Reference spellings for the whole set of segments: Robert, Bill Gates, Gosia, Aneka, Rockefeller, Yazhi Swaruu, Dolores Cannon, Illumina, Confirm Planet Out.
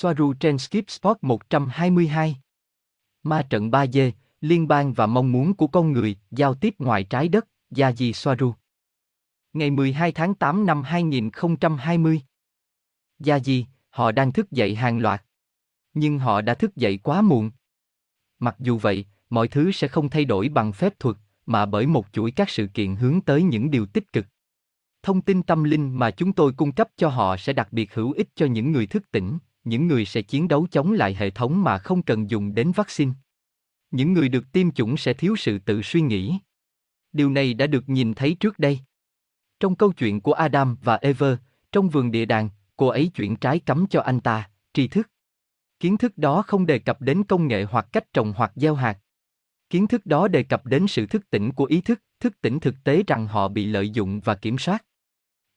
Swaruu trên Skip Spot 122. Ma trận 3D, liên bang và mong muốn của con người, giao tiếp ngoài trái đất, Yazhi Swaruu. Ngày 12 tháng 8 năm 2020. Yazhi, họ đang thức dậy hàng loạt. Nhưng họ đã thức dậy quá muộn. Mặc dù vậy, mọi thứ sẽ không thay đổi bằng phép thuật, mà bởi một chuỗi các sự kiện hướng tới những điều tích cực. Thông tin tâm linh mà chúng tôi cung cấp cho họ sẽ đặc biệt hữu ích cho những người thức tỉnh, những người sẽ chiến đấu chống lại hệ thống mà không cần dùng đến vaccine. Những người được tiêm chủng sẽ thiếu sự tự suy nghĩ. Điều này đã được nhìn thấy trước đây. Trong câu chuyện của Adam và Eve, trong vườn địa đàng, cô ấy chuyển trái cấm cho anh ta, tri thức. Kiến thức đó không đề cập đến công nghệ hoặc cách trồng hoặc gieo hạt. Kiến thức đó đề cập đến sự thức tỉnh của ý thức, thức tỉnh thực tế rằng họ bị lợi dụng và kiểm soát.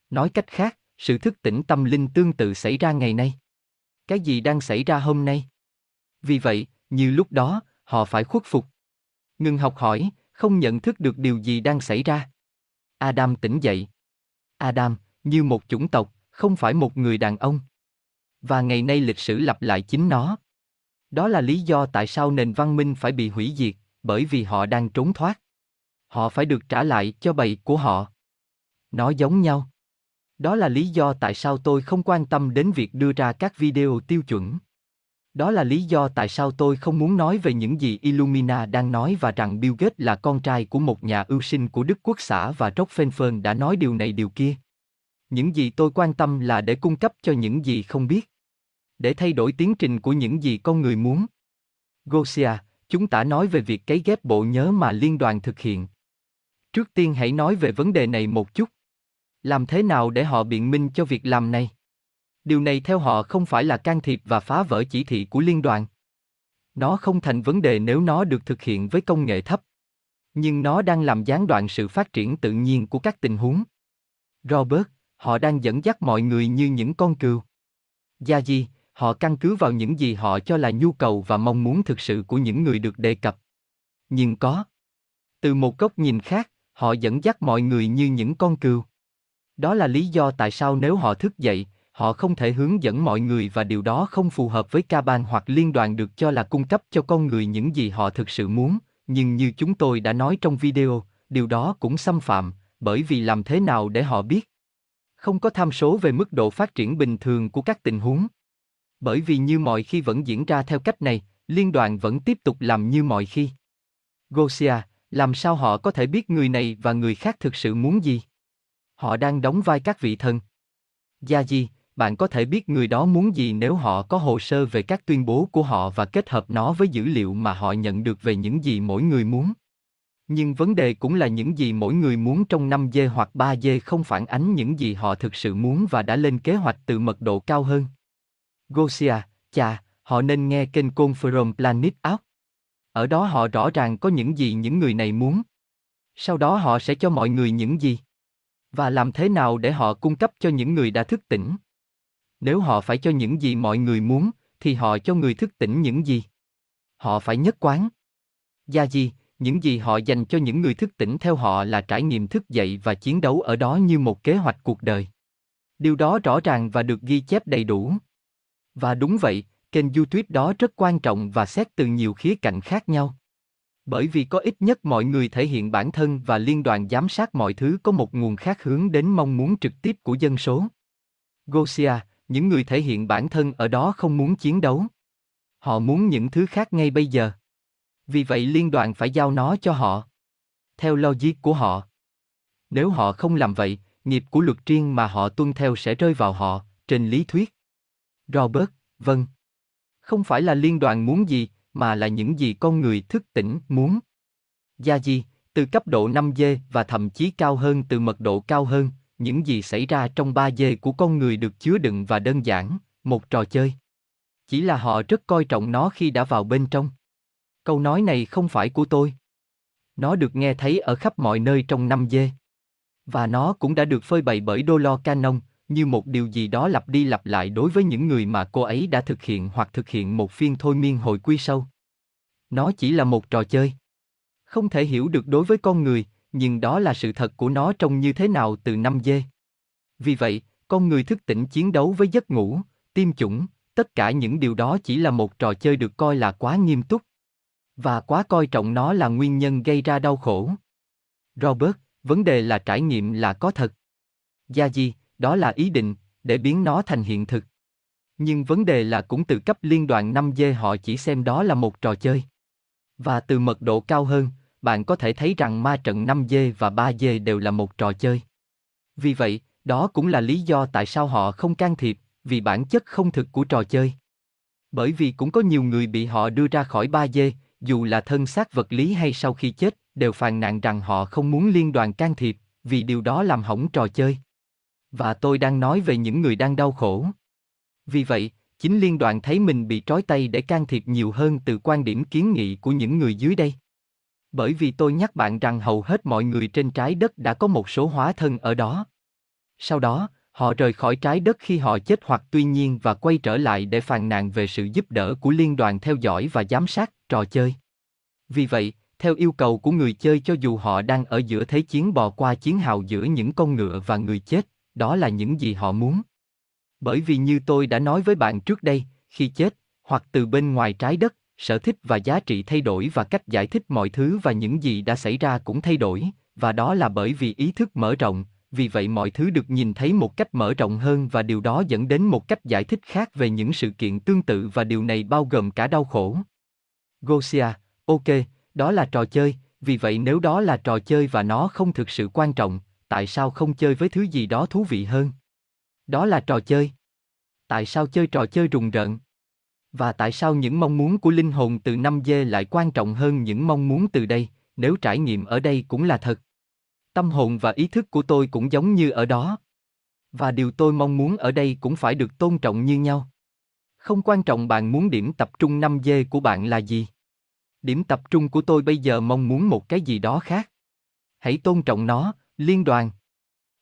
Nói cách khác, sự thức tỉnh tâm linh tương tự xảy ra ngày nay. Cái gì đang xảy ra hôm nay? Vì vậy, như lúc đó, họ phải khuất phục. Ngừng học hỏi, không nhận thức được điều gì đang xảy ra. Adam tỉnh dậy. Adam, như một chủng tộc, không phải một người đàn ông. Và ngày nay lịch sử lặp lại chính nó. Đó là lý do tại sao nền văn minh phải bị hủy diệt, bởi vì họ đang trốn thoát. Họ phải được trả lại cho bầy của họ. Nó giống nhau. Đó là lý do tại sao tôi không quan tâm đến việc đưa ra các video tiêu chuẩn. Đó là lý do tại sao tôi không muốn nói về những gì Illumina đang nói và rằng Bill Gates là con trai của một nhà ưu sinh của Đức Quốc xã và Rockefeller đã nói điều này điều kia. Những gì tôi quan tâm là để cung cấp cho những gì không biết. Để thay đổi tiến trình của những gì con người muốn. Gosia, chúng ta nói về việc cấy ghép bộ nhớ mà liên đoàn thực hiện. Trước tiên hãy nói về vấn đề này một chút. Làm thế nào để họ biện minh cho việc làm này? Điều này theo họ không phải là can thiệp và phá vỡ chỉ thị của liên đoàn. Nó không thành vấn đề nếu nó được thực hiện với công nghệ thấp. Nhưng nó đang làm gián đoạn sự phát triển tự nhiên của các tình huống. Robert, họ đang dẫn dắt mọi người như những con cừu. Yazhi, họ căn cứ vào những gì họ cho là nhu cầu và mong muốn thực sự của những người được đề cập. Nhưng có. Từ một góc nhìn khác, họ dẫn dắt mọi người như những con cừu. Đó là lý do tại sao nếu họ thức dậy, họ không thể hướng dẫn mọi người và điều đó không phù hợp với ca ban hoặc liên đoàn được cho là cung cấp cho con người những gì họ thực sự muốn. Nhưng như chúng tôi đã nói trong video, điều đó cũng xâm phạm, bởi vì làm thế nào để họ biết? Không có tham số về mức độ phát triển bình thường của các tình huống. Bởi vì như mọi khi vẫn diễn ra theo cách này, liên đoàn vẫn tiếp tục làm như mọi khi. Gosia, làm sao họ có thể biết người này và người khác thực sự muốn gì? Họ đang đóng vai các vị thần. Yazhi, bạn có thể biết người đó muốn gì nếu họ có hồ sơ về các tuyên bố của họ và kết hợp nó với dữ liệu mà họ nhận được về những gì mỗi người muốn. Nhưng vấn đề cũng là những gì mỗi người muốn trong 5G hoặc 3G không phản ánh những gì họ thực sự muốn và đã lên kế hoạch từ mật độ cao hơn. Gosia, chà, họ nên nghe kênh Confirm Planet Out. Ở đó họ rõ ràng có những gì những người này muốn. Sau đó họ sẽ cho mọi người những gì. Và làm thế nào để họ cung cấp cho những người đã thức tỉnh? Nếu họ phải cho những gì mọi người muốn, thì họ cho người thức tỉnh những gì? Họ phải nhất quán. Yazhi, những gì họ dành cho những người thức tỉnh theo họ là trải nghiệm thức dậy và chiến đấu ở đó như một kế hoạch cuộc đời. Điều đó rõ ràng và được ghi chép đầy đủ. Và đúng vậy, kênh YouTube đó rất quan trọng và xét từ nhiều khía cạnh khác nhau. Bởi vì có ít nhất mọi người thể hiện bản thân và liên đoàn giám sát mọi thứ có một nguồn khác hướng đến mong muốn trực tiếp của dân số. Gosia, những người thể hiện bản thân ở đó không muốn chiến đấu. Họ muốn những thứ khác ngay bây giờ. Vì vậy liên đoàn phải giao nó cho họ. Theo logic của họ. Nếu họ không làm vậy, nghiệp của luật riêng mà họ tuân theo sẽ rơi vào họ, trên lý thuyết. Robert, vâng. Không phải là liên đoàn muốn gì, mà là những gì con người thức tỉnh muốn. Yazhi, từ cấp độ 5G và thậm chí cao hơn từ mật độ cao hơn, những gì xảy ra trong 3G của con người được chứa đựng và đơn giản, một trò chơi. Chỉ là họ rất coi trọng nó khi đã vào bên trong. Câu nói này không phải của tôi. Nó được nghe thấy ở khắp mọi nơi trong 5G. Và nó cũng đã được phơi bày bởi Dolores Cannon, như một điều gì đó lặp đi lặp lại đối với những người mà cô ấy đã thực hiện hoặc thực hiện một phiên thôi miên hồi quy sâu. Nó chỉ là một trò chơi. Không thể hiểu được đối với con người, nhưng đó là sự thật của nó trông như thế nào từ 5G. Vì vậy, con người thức tỉnh chiến đấu với giấc ngủ, tiêm chủng, tất cả những điều đó chỉ là một trò chơi được coi là quá nghiêm túc. Và quá coi trọng nó là nguyên nhân gây ra đau khổ. Robert, vấn đề là trải nghiệm là có thật. Yazhi, đó là ý định, để biến nó thành hiện thực. Nhưng vấn đề là cũng từ cấp liên đoàn 5G họ chỉ xem đó là một trò chơi. Và từ mật độ cao hơn, bạn có thể thấy rằng ma trận 5G và 3G đều là một trò chơi. Vì vậy, đó cũng là lý do tại sao họ không can thiệp, vì bản chất không thực của trò chơi. Bởi vì cũng có nhiều người bị họ đưa ra khỏi 3G, dù là thân xác vật lý hay sau khi chết, đều phàn nàn rằng họ không muốn liên đoàn can thiệp, vì điều đó làm hỏng trò chơi. Và tôi đang nói về những người đang đau khổ. Vì vậy, chính liên đoàn thấy mình bị trói tay để can thiệp nhiều hơn từ quan điểm kiến nghị của những người dưới đây. Bởi vì tôi nhắc bạn rằng hầu hết mọi người trên trái đất đã có một số hóa thân ở đó. Sau đó, họ rời khỏi trái đất khi họ chết hoặc tuy nhiên và quay trở lại để phàn nàn về sự giúp đỡ của liên đoàn theo dõi và giám sát trò chơi. Vì vậy, theo yêu cầu của người chơi cho dù họ đang ở giữa thế chiến bò qua chiến hào giữa những con ngựa và người chết, đó là những gì họ muốn. Bởi vì như tôi đã nói với bạn trước đây, khi chết, hoặc từ bên ngoài trái đất, sở thích và giá trị thay đổi và cách giải thích mọi thứ và những gì đã xảy ra cũng thay đổi, và đó là bởi vì ý thức mở rộng, vì vậy mọi thứ được nhìn thấy một cách mở rộng hơn và điều đó dẫn đến một cách giải thích khác về những sự kiện tương tự và điều này bao gồm cả đau khổ. Gosia, ok, đó là trò chơi, vì vậy nếu đó là trò chơi và nó không thực sự quan trọng, tại sao không chơi với thứ gì đó thú vị hơn? Đó là trò chơi. Tại sao chơi trò chơi rùng rợn? Và tại sao những mong muốn của linh hồn từ 5G lại quan trọng hơn những mong muốn từ đây, nếu trải nghiệm ở đây cũng là thật? Tâm hồn và ý thức của tôi cũng giống như ở đó. Và điều tôi mong muốn ở đây cũng phải được tôn trọng như nhau. Không quan trọng bạn muốn điểm tập trung 5G của bạn là gì. Điểm tập trung của tôi bây giờ mong muốn một cái gì đó khác. Hãy tôn trọng nó, liên đoàn.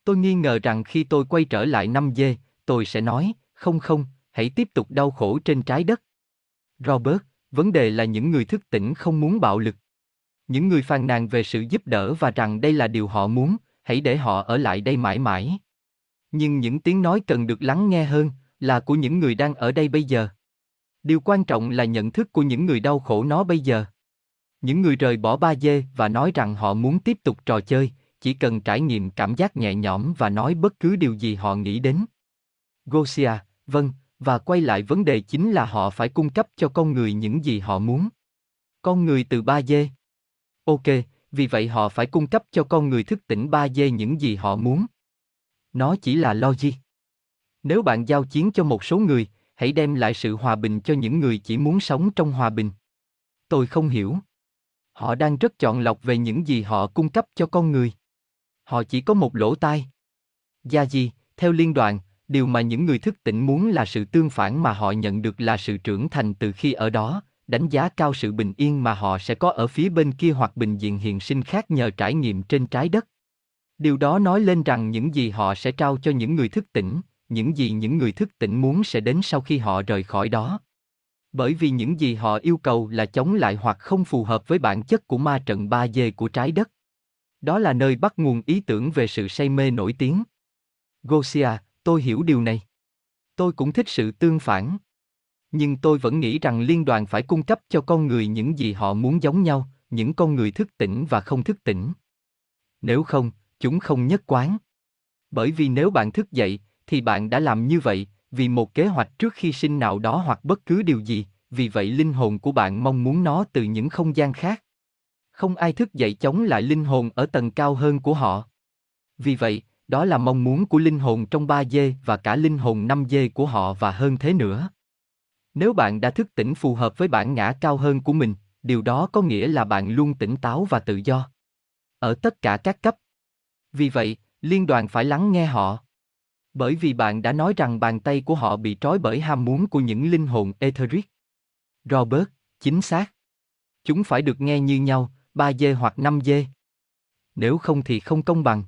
Tôi nghi ngờ rằng khi tôi quay trở lại 5G, tôi sẽ nói, không, hãy tiếp tục đau khổ trên trái đất. Robert, vấn đề là những người thức tỉnh không muốn bạo lực. Những người phàn nàn về sự giúp đỡ và rằng đây là điều họ muốn, hãy để họ ở lại đây mãi mãi. Nhưng những tiếng nói cần được lắng nghe hơn là của những người đang ở đây bây giờ. Điều quan trọng là nhận thức của những người đau khổ nó bây giờ. Những người rời bỏ 3G và nói rằng họ muốn tiếp tục trò chơi, chỉ cần trải nghiệm cảm giác nhẹ nhõm và nói bất cứ điều gì họ nghĩ đến. Gosia, vâng, và quay lại vấn đề chính là họ phải cung cấp cho con người những gì họ muốn. Con người từ 3G. Ok, vì vậy họ phải cung cấp cho con người thức tỉnh 3G những gì họ muốn. Nó chỉ là logic. Nếu bạn giao chiến cho một số người, hãy đem lại sự hòa bình cho những người chỉ muốn sống trong hòa bình. Tôi không hiểu. Họ đang rất chọn lọc về những gì họ cung cấp cho con người. Họ chỉ có một lỗ tai. Yazhi, theo liên đoàn, điều mà những người thức tỉnh muốn là sự tương phản mà họ nhận được là sự trưởng thành từ khi ở đó, đánh giá cao sự bình yên mà họ sẽ có ở phía bên kia hoặc bình diện hiện sinh khác nhờ trải nghiệm trên trái đất. Điều đó nói lên rằng những gì họ sẽ trao cho những người thức tỉnh, những gì những người thức tỉnh muốn sẽ đến sau khi họ rời khỏi đó. Bởi vì những gì họ yêu cầu là chống lại hoặc không phù hợp với bản chất của ma trận 3D của trái đất. Đó là nơi bắt nguồn ý tưởng về sự say mê nổi tiếng. Gosia, tôi hiểu điều này. Tôi cũng thích sự tương phản. Nhưng tôi vẫn nghĩ rằng liên đoàn phải cung cấp cho con người những gì họ muốn giống nhau, những con người thức tỉnh và không thức tỉnh. Nếu không, chúng không nhất quán. Bởi vì nếu bạn thức dậy, thì bạn đã làm như vậy, vì một kế hoạch trước khi sinh nào đó hoặc bất cứ điều gì, vì vậy linh hồn của bạn mong muốn nó từ những không gian khác. Không ai thức dậy chống lại linh hồn ở tầng cao hơn của họ. Vì vậy, đó là mong muốn của linh hồn trong 3D và cả linh hồn 5D của họ và hơn thế nữa. Nếu bạn đã thức tỉnh phù hợp với bản ngã cao hơn của mình, điều đó có nghĩa là bạn luôn tỉnh táo và tự do. Ở tất cả các cấp. Vì vậy, liên đoàn phải lắng nghe họ. Bởi vì bạn đã nói rằng bàn tay của họ bị trói bởi ham muốn của những linh hồn etheric. Robert, chính xác. Chúng phải được nghe như nhau, 3G hoặc 5G. Nếu không thì không công bằng.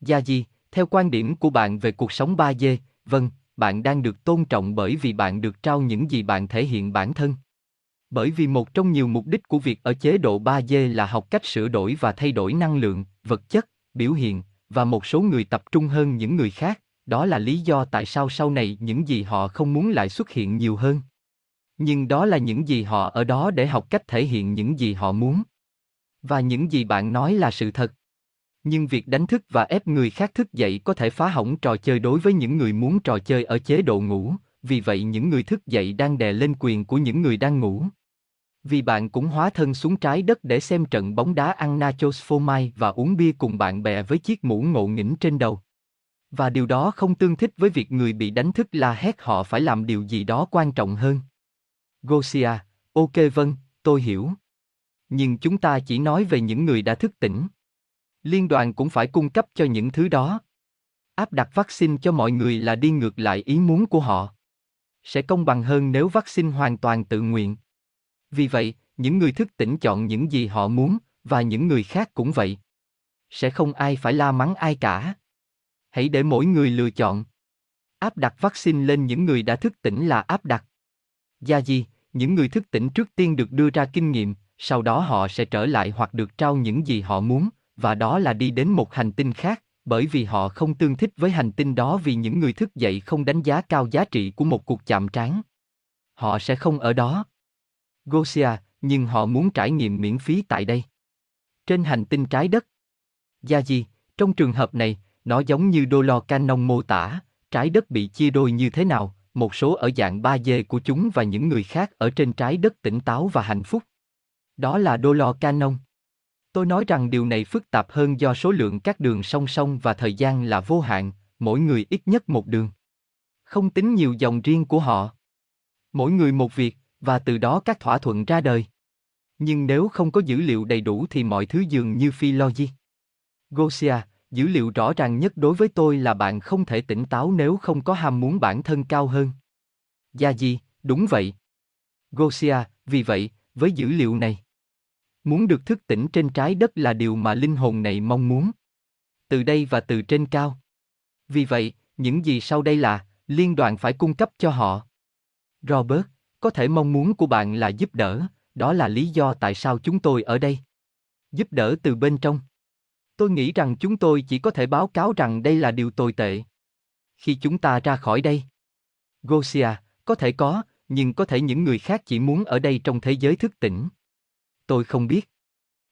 Yazhi, theo quan điểm của bạn về cuộc sống 3G, vâng, bạn đang được tôn trọng bởi vì bạn được trao những gì bạn thể hiện bản thân. Bởi vì một trong nhiều mục đích của việc ở chế độ 3G là học cách sửa đổi và thay đổi năng lượng, vật chất, biểu hiện, và một số người tập trung hơn những người khác. Đó là lý do tại sao sau này những gì họ không muốn lại xuất hiện nhiều hơn. Nhưng đó là những gì họ ở đó để học cách thể hiện những gì họ muốn. Và những gì bạn nói là sự thật. Nhưng việc đánh thức và ép người khác thức dậy có thể phá hỏng trò chơi đối với những người muốn trò chơi ở chế độ ngủ. Vì vậy những người thức dậy đang đè lên quyền của những người đang ngủ. Vì bạn cũng hóa thân xuống trái đất để xem trận bóng đá, ăn nachos phô mai và uống bia cùng bạn bè với chiếc mũ ngộ nghĩnh trên đầu. Và điều đó không tương thích với việc người bị đánh thức la hét họ phải làm điều gì đó quan trọng hơn. Gosia, ok vâng, tôi hiểu. Nhưng chúng ta chỉ nói về những người đã thức tỉnh. Liên đoàn cũng phải cung cấp cho những thứ đó. Áp đặt vaccine cho mọi người là đi ngược lại ý muốn của họ. Sẽ công bằng hơn nếu vaccine hoàn toàn tự nguyện. Vì vậy, những người thức tỉnh chọn những gì họ muốn, và những người khác cũng vậy. Sẽ không ai phải la mắng ai cả. Hãy để mỗi người lựa chọn. Áp đặt vaccine lên những người đã thức tỉnh là áp đặt. Yazhi, những người thức tỉnh trước tiên được đưa ra kinh nghiệm, sau đó họ sẽ trở lại hoặc được trao những gì họ muốn, và đó là đi đến một hành tinh khác, bởi vì họ không tương thích với hành tinh đó vì những người thức dậy không đánh giá cao giá trị của một cuộc chạm trán. Họ sẽ không ở đó. Gosia, nhưng họ muốn trải nghiệm miễn phí tại đây. Trên hành tinh trái đất. Yazhi, trong trường hợp này, nó giống như Dolores Cannon mô tả, trái đất bị chia đôi như thế nào, một số ở dạng 3D của chúng và những người khác ở trên trái đất tỉnh táo và hạnh phúc. Đó là Dolores Cannon. Tôi nói rằng điều này phức tạp hơn do số lượng các đường song song và thời gian là vô hạn, mỗi người ít nhất một đường. Không tính nhiều dòng riêng của họ. Mỗi người một việc, và từ đó các thỏa thuận ra đời. Nhưng nếu không có dữ liệu đầy đủ thì mọi thứ dường như phi logic. Gosia, dữ liệu rõ ràng nhất đối với tôi là bạn không thể tỉnh táo nếu không có ham muốn bản thân cao hơn. Yazhi, đúng vậy. Gosia, vì vậy, với dữ liệu này, muốn được thức tỉnh trên trái đất là điều mà linh hồn này mong muốn. Từ đây và từ trên cao. Vì vậy, những gì sau đây là, liên đoàn phải cung cấp cho họ. Robert, có thể mong muốn của bạn là giúp đỡ, đó là lý do tại sao chúng tôi ở đây. Giúp đỡ từ bên trong. Tôi nghĩ rằng chúng tôi chỉ có thể báo cáo rằng đây là điều tồi tệ. Khi chúng ta ra khỏi đây. Gosia, có thể có, nhưng có thể những người khác chỉ muốn ở đây trong thế giới thức tỉnh. Tôi không biết.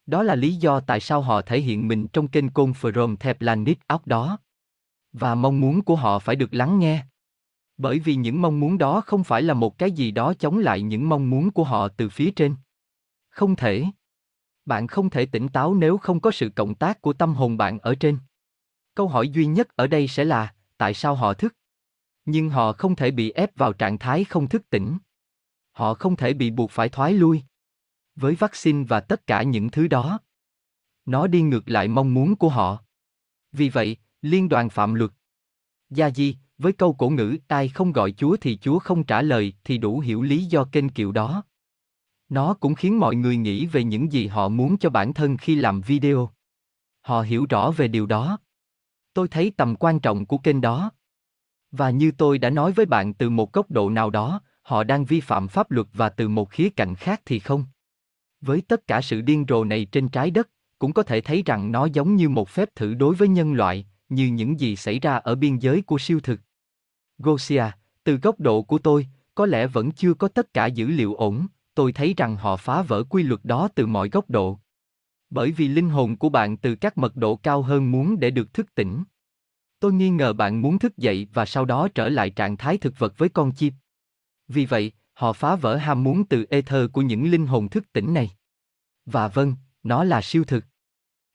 Đó là lý do tại sao họ thể hiện mình trong kênh Confirm Planet Out đó. Và mong muốn của họ phải được lắng nghe. Bởi vì những mong muốn đó không phải là một cái gì đó chống lại những mong muốn của họ từ phía trên. Không thể. Bạn không thể tỉnh táo nếu không có sự cộng tác của tâm hồn bạn ở trên. Câu hỏi duy nhất ở đây sẽ là, tại sao họ thức? Nhưng họ không thể bị ép vào trạng thái không thức tỉnh. Họ không thể bị buộc phải thoái lui. Với vaccine và tất cả những thứ đó, nó đi ngược lại mong muốn của họ. Vì vậy, liên đoàn phạm luật. Yazhi, với câu cổ ngữ ai không gọi Chúa thì Chúa không trả lời thì đủ hiểu lý do kênh kiệu đó. Nó cũng khiến mọi người nghĩ về những gì họ muốn cho bản thân khi làm video. Họ hiểu rõ về điều đó. Tôi thấy tầm quan trọng của kênh đó. Và như tôi đã nói với bạn, từ một góc độ nào đó, họ đang vi phạm pháp luật, và từ một khía cạnh khác thì không. Với tất cả sự điên rồ này trên trái đất, cũng có thể thấy rằng nó giống như một phép thử đối với nhân loại, như những gì xảy ra ở biên giới của siêu thực. Gosia, từ góc độ của tôi, có lẽ vẫn chưa có tất cả dữ liệu ổn. Tôi thấy rằng họ phá vỡ quy luật đó từ mọi góc độ. Bởi vì linh hồn của bạn từ các mật độ cao hơn muốn để được thức tỉnh. Tôi nghi ngờ bạn muốn thức dậy và sau đó trở lại trạng thái thực vật với con chim. Vì vậy, họ phá vỡ ham muốn từ ether của những linh hồn thức tỉnh này. Và vâng, nó là siêu thực.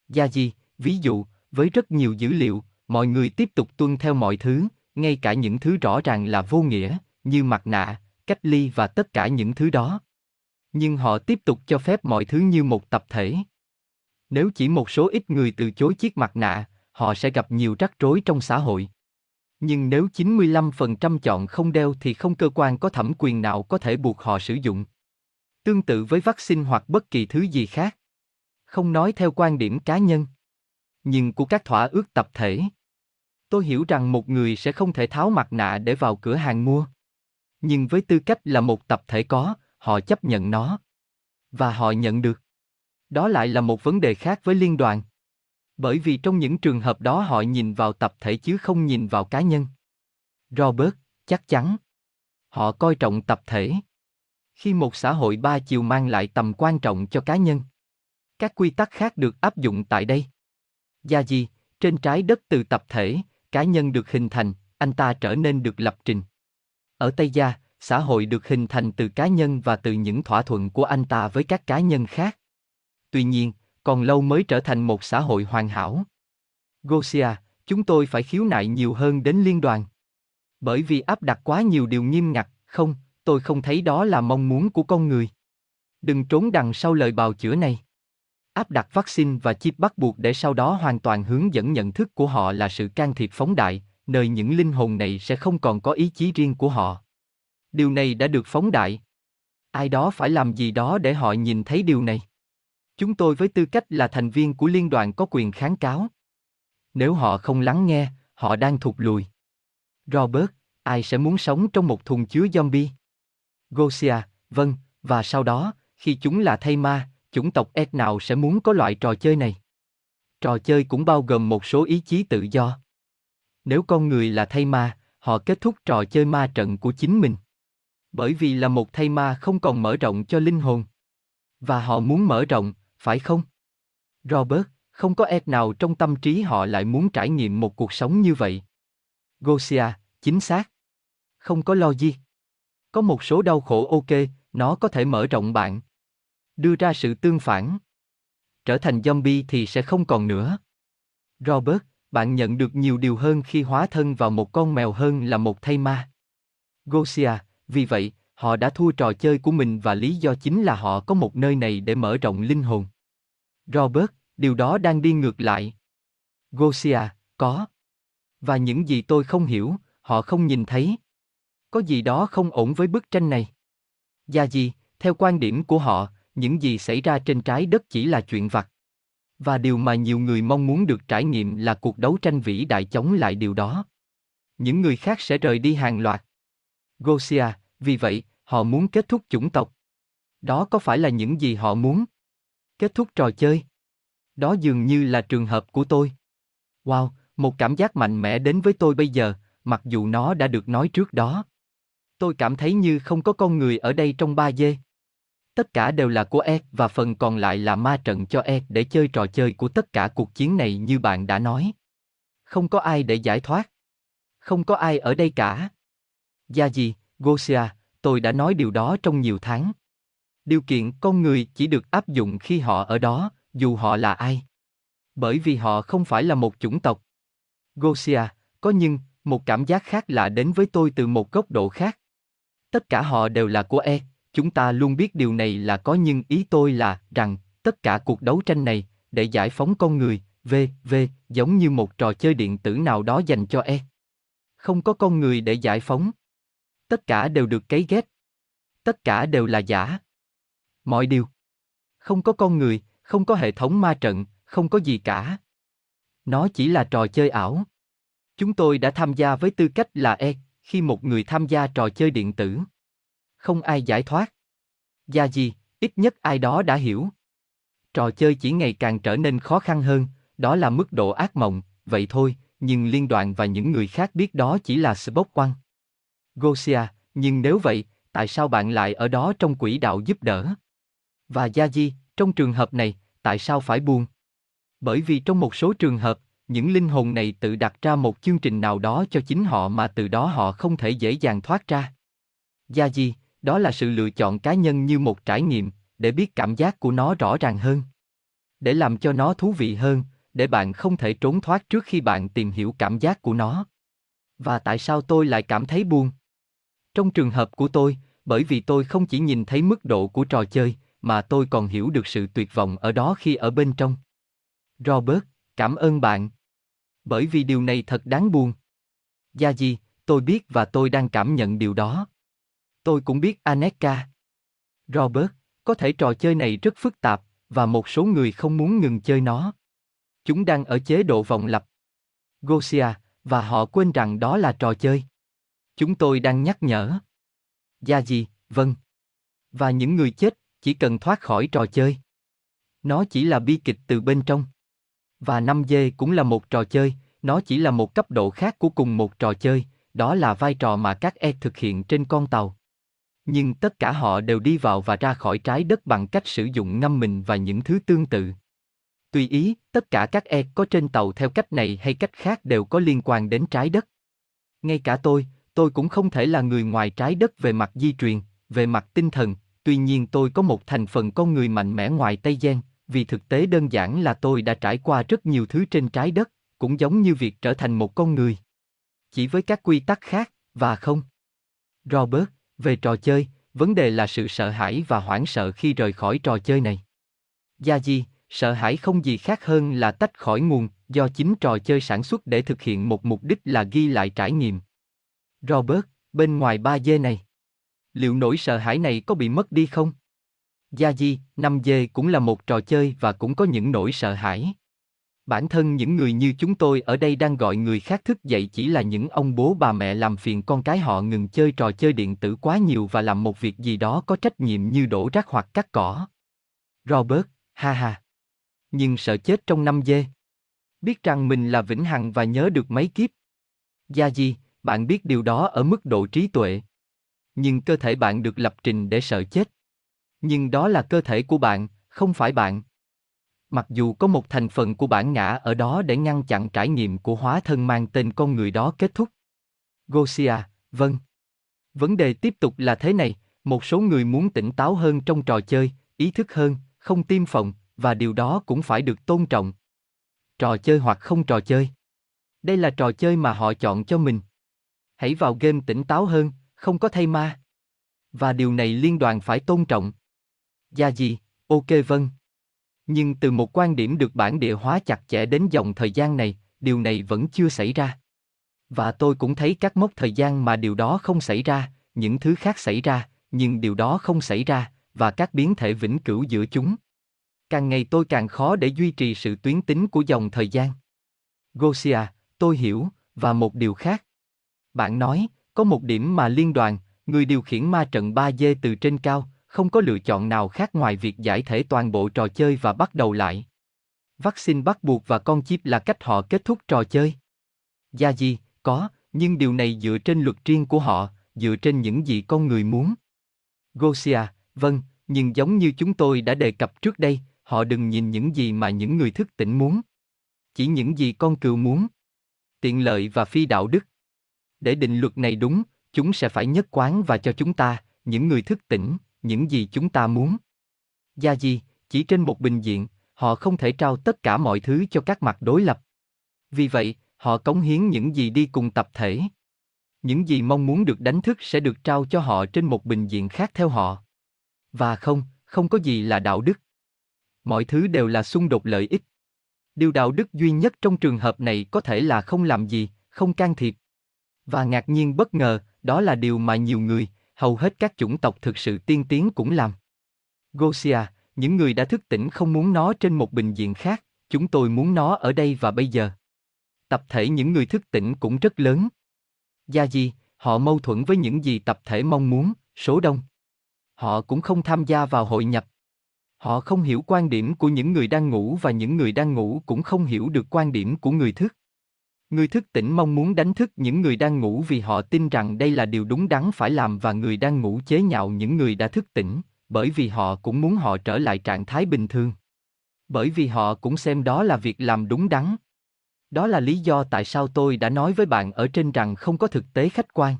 Yazhi, ví dụ, với rất nhiều dữ liệu, mọi người tiếp tục tuân theo mọi thứ, ngay cả những thứ rõ ràng là vô nghĩa, như mặt nạ, cách ly và tất cả những thứ đó. Nhưng họ tiếp tục cho phép mọi thứ như một tập thể. Nếu chỉ một số ít người từ chối chiếc mặt nạ, họ sẽ gặp nhiều rắc rối trong xã hội. Nhưng nếu 95% chọn không đeo thì không cơ quan có thẩm quyền nào có thể buộc họ sử dụng. Tương tự với vaccine hoặc bất kỳ thứ gì khác. Không nói theo quan điểm cá nhân, nhưng của các thỏa ước tập thể. Tôi hiểu rằng một người sẽ không thể tháo mặt nạ để vào cửa hàng mua. Nhưng với tư cách là một tập thể có, họ chấp nhận nó. Và họ nhận được. Đó lại là một vấn đề khác với liên đoàn. bởi vì trong những trường hợp đó họ nhìn vào tập thể chứ không nhìn vào cá nhân. Robert, chắc chắn. Họ coi trọng tập thể. Khi một xã hội ba chiều mang lại tầm quan trọng cho cá nhân, các quy tắc khác được áp dụng tại đây. Yazhi, trên trái đất từ tập thể, cá nhân được hình thành, anh ta trở nên được lập trình. Ở Tây Gia, xã hội được hình thành từ cá nhân và từ những thỏa thuận của anh ta với các cá nhân khác. Tuy nhiên, còn lâu mới trở thành một xã hội hoàn hảo. Gosia, chúng tôi phải khiếu nại nhiều hơn đến liên đoàn. Bởi vì áp đặt quá nhiều điều nghiêm ngặt, không, tôi không thấy đó là mong muốn của con người. Đừng trốn đằng sau lời bào chữa này. Áp đặt vaccine và chip bắt buộc để sau đó hoàn toàn hướng dẫn nhận thức của họ là sự can thiệp phóng đại, nơi những linh hồn này sẽ không còn có ý chí riêng của họ. Điều này đã được phóng đại. Ai đó phải làm gì đó để họ nhìn thấy điều này. Chúng tôi với tư cách là thành viên của liên đoàn có quyền kháng cáo. Nếu họ không lắng nghe, họ đang thụt lùi. Robert, ai sẽ muốn sống trong một thùng chứa zombie? Gosia, vâng, và sau đó, khi chúng là thây ma, chủng tộc S nào sẽ muốn có loại trò chơi này? Trò chơi cũng bao gồm một số ý chí tự do. Nếu con người là thây ma, họ kết thúc trò chơi ma trận của chính mình. Bởi vì là một thây ma không còn mở rộng cho linh hồn. Và họ muốn mở rộng, phải không? Robert, không có S nào trong tâm trí họ lại muốn trải nghiệm một cuộc sống như vậy. Gosia, chính xác. Không có logic. Có một số đau khổ ok, nó có thể mở rộng bạn. Đưa ra sự tương phản. Trở thành zombie thì sẽ không còn nữa. Robert, bạn nhận được nhiều điều hơn khi hóa thân vào một con mèo hơn là một thây ma. Gosia, vì vậy, họ đã thua trò chơi của mình và lý do chính là họ có một nơi này để mở rộng linh hồn. Robert, điều đó đang đi ngược lại. Gosia, có. Và những gì tôi không hiểu, họ không nhìn thấy. Có gì đó không ổn với bức tranh này. Yazhi, theo quan điểm của họ, những gì xảy ra trên trái đất chỉ là chuyện vặt. Và điều mà nhiều người mong muốn được trải nghiệm là cuộc đấu tranh vĩ đại chống lại điều đó. Những người khác sẽ rời đi hàng loạt. Gosia, vì vậy, họ muốn kết thúc chủng tộc. Đó có phải là những gì họ muốn? Kết thúc trò chơi. Đó dường như là trường hợp của tôi. Wow, một cảm giác mạnh mẽ đến với tôi bây giờ, mặc dù nó đã được nói trước đó. Tôi cảm thấy như không có con người ở đây trong 3D. Tất cả đều là của Ed và phần còn lại là ma trận cho Ed để chơi trò chơi của tất cả cuộc chiến này như bạn đã nói. Không có ai để giải thoát. Không có ai ở đây cả. Yazhi, Gosia, tôi đã nói điều đó trong nhiều tháng. Điều kiện con người chỉ được áp dụng khi họ ở đó, dù họ là ai. Bởi vì họ không phải là một chủng tộc. Gosia, có nhưng, một cảm giác khác lạ đến với tôi từ một góc độ khác. Tất cả họ đều là của Ed. Chúng ta luôn biết điều này là có nhưng ý tôi là rằng tất cả cuộc đấu tranh này để giải phóng con người, giống như một trò chơi điện tử nào đó dành cho E. Không có con người để giải phóng. Tất cả đều được cấy ghép. Tất cả đều là giả. Mọi điều. Không có con người, không có hệ thống ma trận, không có gì cả. Nó chỉ là trò chơi ảo. Chúng tôi đã tham gia với tư cách là E khi một người tham gia trò chơi điện tử. Không ai giải thoát. Yazhi, ít nhất ai đó đã hiểu. Trò chơi chỉ ngày càng trở nên khó khăn hơn, đó là mức độ ác mộng, vậy thôi, nhưng liên đoàn và những người khác biết đó chỉ là Spock One. Gosia, nhưng nếu vậy, tại sao bạn lại ở đó trong quỹ đạo giúp đỡ? Và Yazhi, trong trường hợp này, tại sao phải buồn? Bởi vì trong một số trường hợp, những linh hồn này tự đặt ra một chương trình nào đó cho chính họ mà từ đó họ không thể dễ dàng thoát ra. Yazhi, đó là sự lựa chọn cá nhân như một trải nghiệm, để biết cảm giác của nó rõ ràng hơn. Để làm cho nó thú vị hơn, để bạn không thể trốn thoát trước khi bạn tìm hiểu cảm giác của nó. Và tại sao tôi lại cảm thấy buồn? Trong trường hợp của tôi, bởi vì tôi không chỉ nhìn thấy mức độ của trò chơi, mà tôi còn hiểu được sự tuyệt vọng ở đó khi ở bên trong. Robert, cảm ơn bạn. Bởi vì điều này thật đáng buồn. Yazhi, tôi biết và tôi đang cảm nhận điều đó. Tôi cũng biết Aneka. Robert, có thể trò chơi này rất phức tạp, và một số người không muốn ngừng chơi nó. Chúng đang ở chế độ vòng lặp. Gosia, và họ quên rằng đó là trò chơi. Chúng tôi đang nhắc nhở. Yazhi, vâng. Và những người chết, chỉ cần thoát khỏi trò chơi. Nó chỉ là bi kịch từ bên trong. Và 5G cũng là một trò chơi, nó chỉ là một cấp độ khác của cùng một trò chơi, đó là vai trò mà các e thực hiện trên con tàu. Nhưng tất cả họ đều đi vào và ra khỏi trái đất bằng cách sử dụng ngâm mình và những thứ tương tự. Tùy ý, tất cả các e có trên tàu theo cách này hay cách khác đều có liên quan đến trái đất. Ngay cả tôi cũng không thể là người ngoài trái đất về mặt di truyền, về mặt tinh thần, tuy nhiên tôi có một thành phần con người mạnh mẽ ngoài Tây Gen, vì thực tế đơn giản là tôi đã trải qua rất nhiều thứ trên trái đất, cũng giống như việc trở thành một con người. Chỉ với các quy tắc khác, và không. Robert, về trò chơi, vấn đề là sự sợ hãi và hoảng sợ khi rời khỏi trò chơi này. Yazhi, sợ hãi không gì khác hơn là tách khỏi nguồn, do chính trò chơi sản xuất để thực hiện một mục đích là ghi lại trải nghiệm. Robert, bên ngoài 3G này, liệu nỗi sợ hãi này có bị mất đi không? Yazhi, 5G cũng là một trò chơi và cũng có những nỗi sợ hãi. Bản thân những người như chúng tôi ở đây đang gọi người khác thức dậy chỉ là những ông bố bà mẹ làm phiền con cái họ ngừng chơi trò chơi điện tử quá nhiều và làm một việc gì đó có trách nhiệm như đổ rác hoặc cắt cỏ. Robert, ha ha. Nhưng sợ chết trong 5G. Biết rằng mình là vĩnh hằng và nhớ được mấy kiếp. Yazhi, bạn biết điều đó ở mức độ trí tuệ. Nhưng cơ thể bạn được lập trình để sợ chết. Nhưng đó là cơ thể của bạn, không phải bạn. Mặc dù có một thành phần của bản ngã ở đó để ngăn chặn trải nghiệm của hóa thân mang tên con người đó kết thúc. Gosia, vâng. Vấn đề tiếp tục là thế này, một số người muốn tỉnh táo hơn trong trò chơi, ý thức hơn, không tiêm phòng, và điều đó cũng phải được tôn trọng. Trò chơi hoặc không trò chơi. Đây là trò chơi mà họ chọn cho mình. Hãy vào game tỉnh táo hơn, không có thay ma. Và điều này liên đoàn phải tôn trọng. Yazhi, ok vâng. Nhưng từ một quan điểm được bản địa hóa chặt chẽ đến dòng thời gian này, điều này vẫn chưa xảy ra. Và tôi cũng thấy các mốc thời gian mà điều đó không xảy ra, những thứ khác xảy ra, nhưng điều đó không xảy ra, và các biến thể vĩnh cửu giữa chúng. Càng ngày tôi càng khó để duy trì sự tuyến tính của dòng thời gian. Gosia, tôi hiểu, và một điều khác. Bạn nói, có một điểm mà liên đoàn, người điều khiển ma trận 3D từ trên cao, không có lựa chọn nào khác ngoài việc giải thể toàn bộ trò chơi và bắt đầu lại. Vaccine bắt buộc và con chip là cách họ kết thúc trò chơi. Yazhi, có, nhưng điều này dựa trên luật riêng của họ, dựa trên những gì con người muốn. Gosia, vâng, nhưng giống như chúng tôi đã đề cập trước đây, họ đừng nhìn những gì mà những người thức tỉnh muốn. Chỉ những gì con cừu muốn. Tiện lợi và phi đạo đức. Để định luật này đúng, chúng sẽ phải nhất quán và cho chúng ta, những người thức tỉnh, những gì chúng ta muốn. Yazhi, chỉ trên một bình diện, họ không thể trao tất cả mọi thứ cho các mặt đối lập. Vì vậy, họ cống hiến những gì đi cùng tập thể. Những gì mong muốn được đánh thức sẽ được trao cho họ trên một bình diện khác theo họ. Và không có gì là đạo đức. Mọi thứ đều là xung đột lợi ích. Điều đạo đức duy nhất trong trường hợp này có thể là không làm gì, không can thiệp. Và ngạc nhiên bất ngờ, đó là điều mà nhiều người, hầu hết các chủng tộc thực sự tiên tiến cũng làm. Gosia, những người đã thức tỉnh không muốn nó trên một bình diện khác, chúng tôi muốn nó ở đây và bây giờ. Tập thể những người thức tỉnh cũng rất lớn. Yazhi, họ mâu thuẫn với những gì tập thể mong muốn, số đông. Họ cũng không tham gia vào hội nhập. Họ không hiểu quan điểm của những người đang ngủ và những người đang ngủ cũng không hiểu được quan điểm của người thức. Người thức tỉnh mong muốn đánh thức những người đang ngủ vì họ tin rằng đây là điều đúng đắn phải làm và người đang ngủ chế nhạo những người đã thức tỉnh, bởi vì họ cũng muốn họ trở lại trạng thái bình thường. Bởi vì họ cũng xem đó là việc làm đúng đắn. Đó là lý do tại sao tôi đã nói với bạn ở trên rằng không có thực tế khách quan.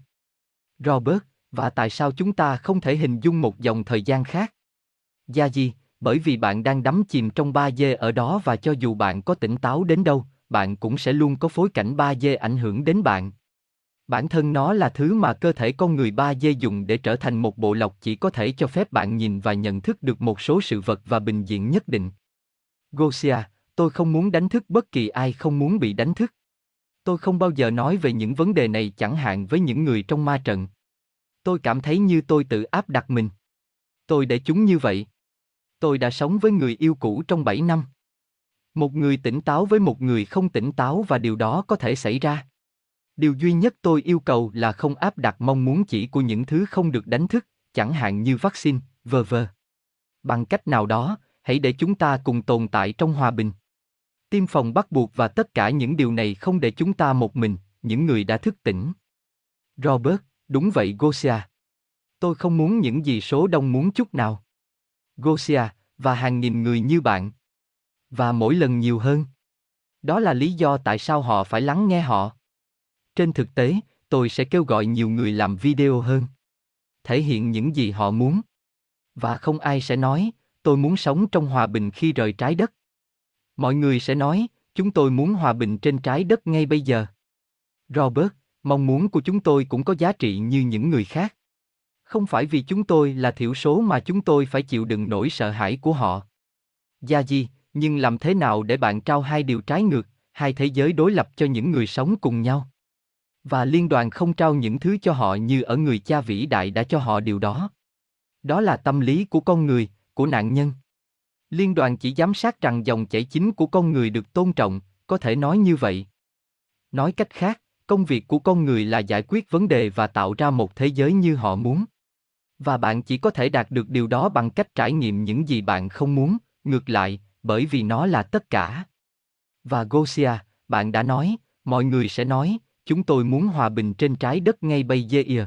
Robert, và tại sao chúng ta không thể hình dung một dòng thời gian khác? Yazhi, bởi vì bạn đang đắm chìm trong 3D ở đó và cho dù bạn có tỉnh táo đến đâu, bạn cũng sẽ luôn có phối cảnh 3D ảnh hưởng đến bạn. Bản thân nó là thứ mà cơ thể con người 3D dùng để trở thành một bộ lọc chỉ có thể cho phép bạn nhìn và nhận thức được một số sự vật và bình diện nhất định. Gosia, tôi không muốn đánh thức bất kỳ ai không muốn bị đánh thức. Tôi không bao giờ nói về những vấn đề này chẳng hạn với những người trong ma trận. Tôi cảm thấy như tôi tự áp đặt mình. Tôi để chúng như vậy. Tôi đã sống với người yêu cũ trong 7 năm. Một người tỉnh táo với một người không tỉnh táo và điều đó có thể xảy ra. Điều duy nhất tôi yêu cầu là không áp đặt mong muốn chỉ của những thứ không được đánh thức, chẳng hạn như vaccine, vân vân. Bằng cách nào đó, hãy để chúng ta cùng tồn tại trong hòa bình. tiêm phòng bắt buộc và tất cả những điều này không để chúng ta một mình, những người đã thức tỉnh. Robert, đúng vậy Gosia. Tôi không muốn những gì số đông muốn chút nào. Gosia, và hàng nghìn người như bạn. Và mỗi lần nhiều hơn. Đó là lý do tại sao họ phải lắng nghe họ. Trên thực tế, tôi sẽ kêu gọi nhiều người làm video hơn. Thể hiện những gì họ muốn. Và không ai sẽ nói, tôi muốn sống trong hòa bình khi rời trái đất. Mọi người sẽ nói, chúng tôi muốn hòa bình trên trái đất ngay bây giờ. Robert, mong muốn của chúng tôi cũng có giá trị như những người khác. Không phải vì chúng tôi là thiểu số mà chúng tôi phải chịu đựng nỗi sợ hãi của họ. Yazhi, nhưng làm thế nào để bạn trao hai điều trái ngược, hai thế giới đối lập cho những người sống cùng nhau? Và liên đoàn không trao những thứ cho họ như ở người cha vĩ đại đã cho họ điều đó. Đó là tâm lý của con người, của nạn nhân. Liên đoàn chỉ giám sát rằng dòng chảy chính của con người được tôn trọng, có thể nói như vậy. Nói cách khác, công việc của con người là giải quyết vấn đề và tạo ra một thế giới như họ muốn. Và bạn chỉ có thể đạt được điều đó bằng cách trải nghiệm những gì bạn không muốn, ngược lại, bởi vì nó là tất cả. Và Gosia, bạn đã nói, mọi người sẽ nói, chúng tôi muốn hòa bình trên trái đất ngay bây giờ.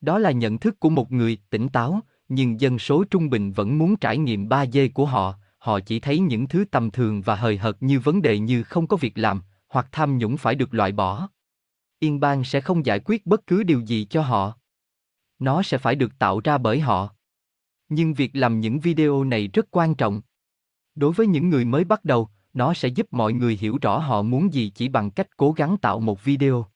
Đó là nhận thức của một người tỉnh táo, nhưng dân số trung bình vẫn muốn trải nghiệm 3D của họ. Họ chỉ thấy những thứ tầm thường và hời hợt như vấn đề như không có việc làm, hoặc tham nhũng phải được loại bỏ. Yên bang sẽ không giải quyết bất cứ điều gì cho họ. Nó sẽ phải được tạo ra bởi họ. Nhưng việc làm những video này rất quan trọng. Đối với những người mới bắt đầu, nó sẽ giúp mọi người hiểu rõ họ muốn gì chỉ bằng cách cố gắng tạo một video.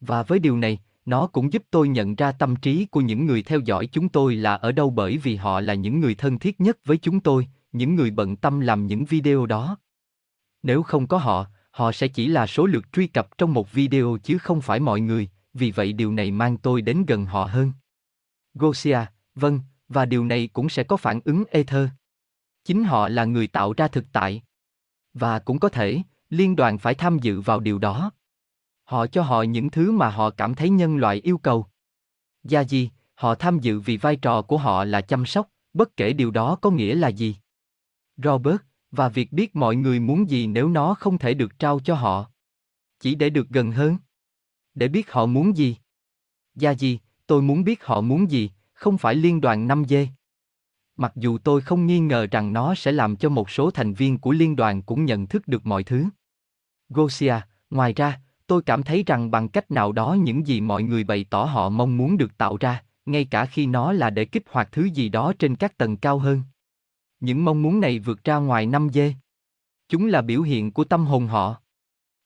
Và với điều này, nó cũng giúp tôi nhận ra tâm trí của những người theo dõi chúng tôi là ở đâu, bởi vì họ là những người thân thiết nhất với chúng tôi, những người bận tâm làm những video đó. Nếu không có họ, họ sẽ chỉ là số lượt truy cập trong một video chứ không phải mọi người, vì vậy điều này mang tôi đến gần họ hơn. Gosia, vâng, và điều này cũng sẽ có phản ứng ether. Chính họ là người tạo ra thực tại. Và cũng có thể, liên đoàn phải tham dự vào điều đó. Họ cho họ những thứ mà họ cảm thấy nhân loại yêu cầu. Yazhi, họ tham dự vì vai trò của họ là chăm sóc, bất kể điều đó có nghĩa là gì. Robert, và việc biết mọi người muốn gì nếu nó không thể được trao cho họ. Chỉ để được gần hơn. Để biết họ muốn gì. Yazhi, tôi muốn biết họ muốn gì, không phải liên đoàn 5G. Mặc dù tôi không nghi ngờ rằng nó sẽ làm cho một số thành viên của liên đoàn cũng nhận thức được mọi thứ. Gosia, ngoài ra, tôi cảm thấy rằng bằng cách nào đó những gì mọi người bày tỏ họ mong muốn được tạo ra, ngay cả khi nó là để kích hoạt thứ gì đó trên các tầng cao hơn. Những mong muốn này vượt ra ngoài 5G. Chúng là biểu hiện của tâm hồn họ.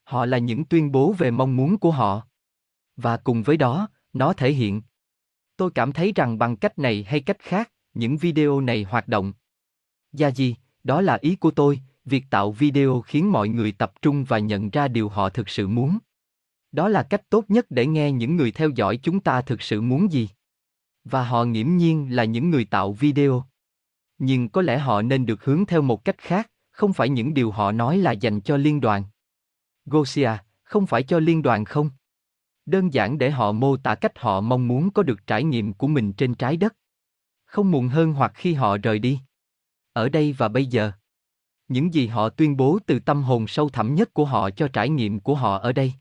Họ là những tuyên bố về mong muốn của họ. Và cùng với đó, nó thể hiện. Tôi cảm thấy rằng bằng cách này hay cách khác, những video này hoạt động. Yazhi, đó là ý của tôi, việc tạo video khiến mọi người tập trung và nhận ra điều họ thực sự muốn. Đó là cách tốt nhất để nghe những người theo dõi chúng ta thực sự muốn gì. Và họ nghiễm nhiên là những người tạo video. Nhưng có lẽ họ nên được hướng theo một cách khác, không phải những điều họ nói là dành cho liên đoàn. Gosia, không phải cho liên đoàn không? Đơn giản để họ mô tả cách họ mong muốn có được trải nghiệm của mình trên trái đất. Không muộn hơn hoặc khi họ rời đi. Ở đây và bây giờ. Những gì họ tuyên bố từ tâm hồn sâu thẳm nhất của họ cho trải nghiệm của họ ở đây.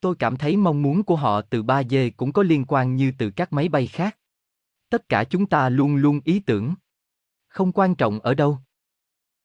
Tôi cảm thấy mong muốn của họ từ 3G cũng có liên quan như từ các máy bay khác. Tất cả chúng ta luôn luôn ý tưởng. Không quan trọng ở đâu,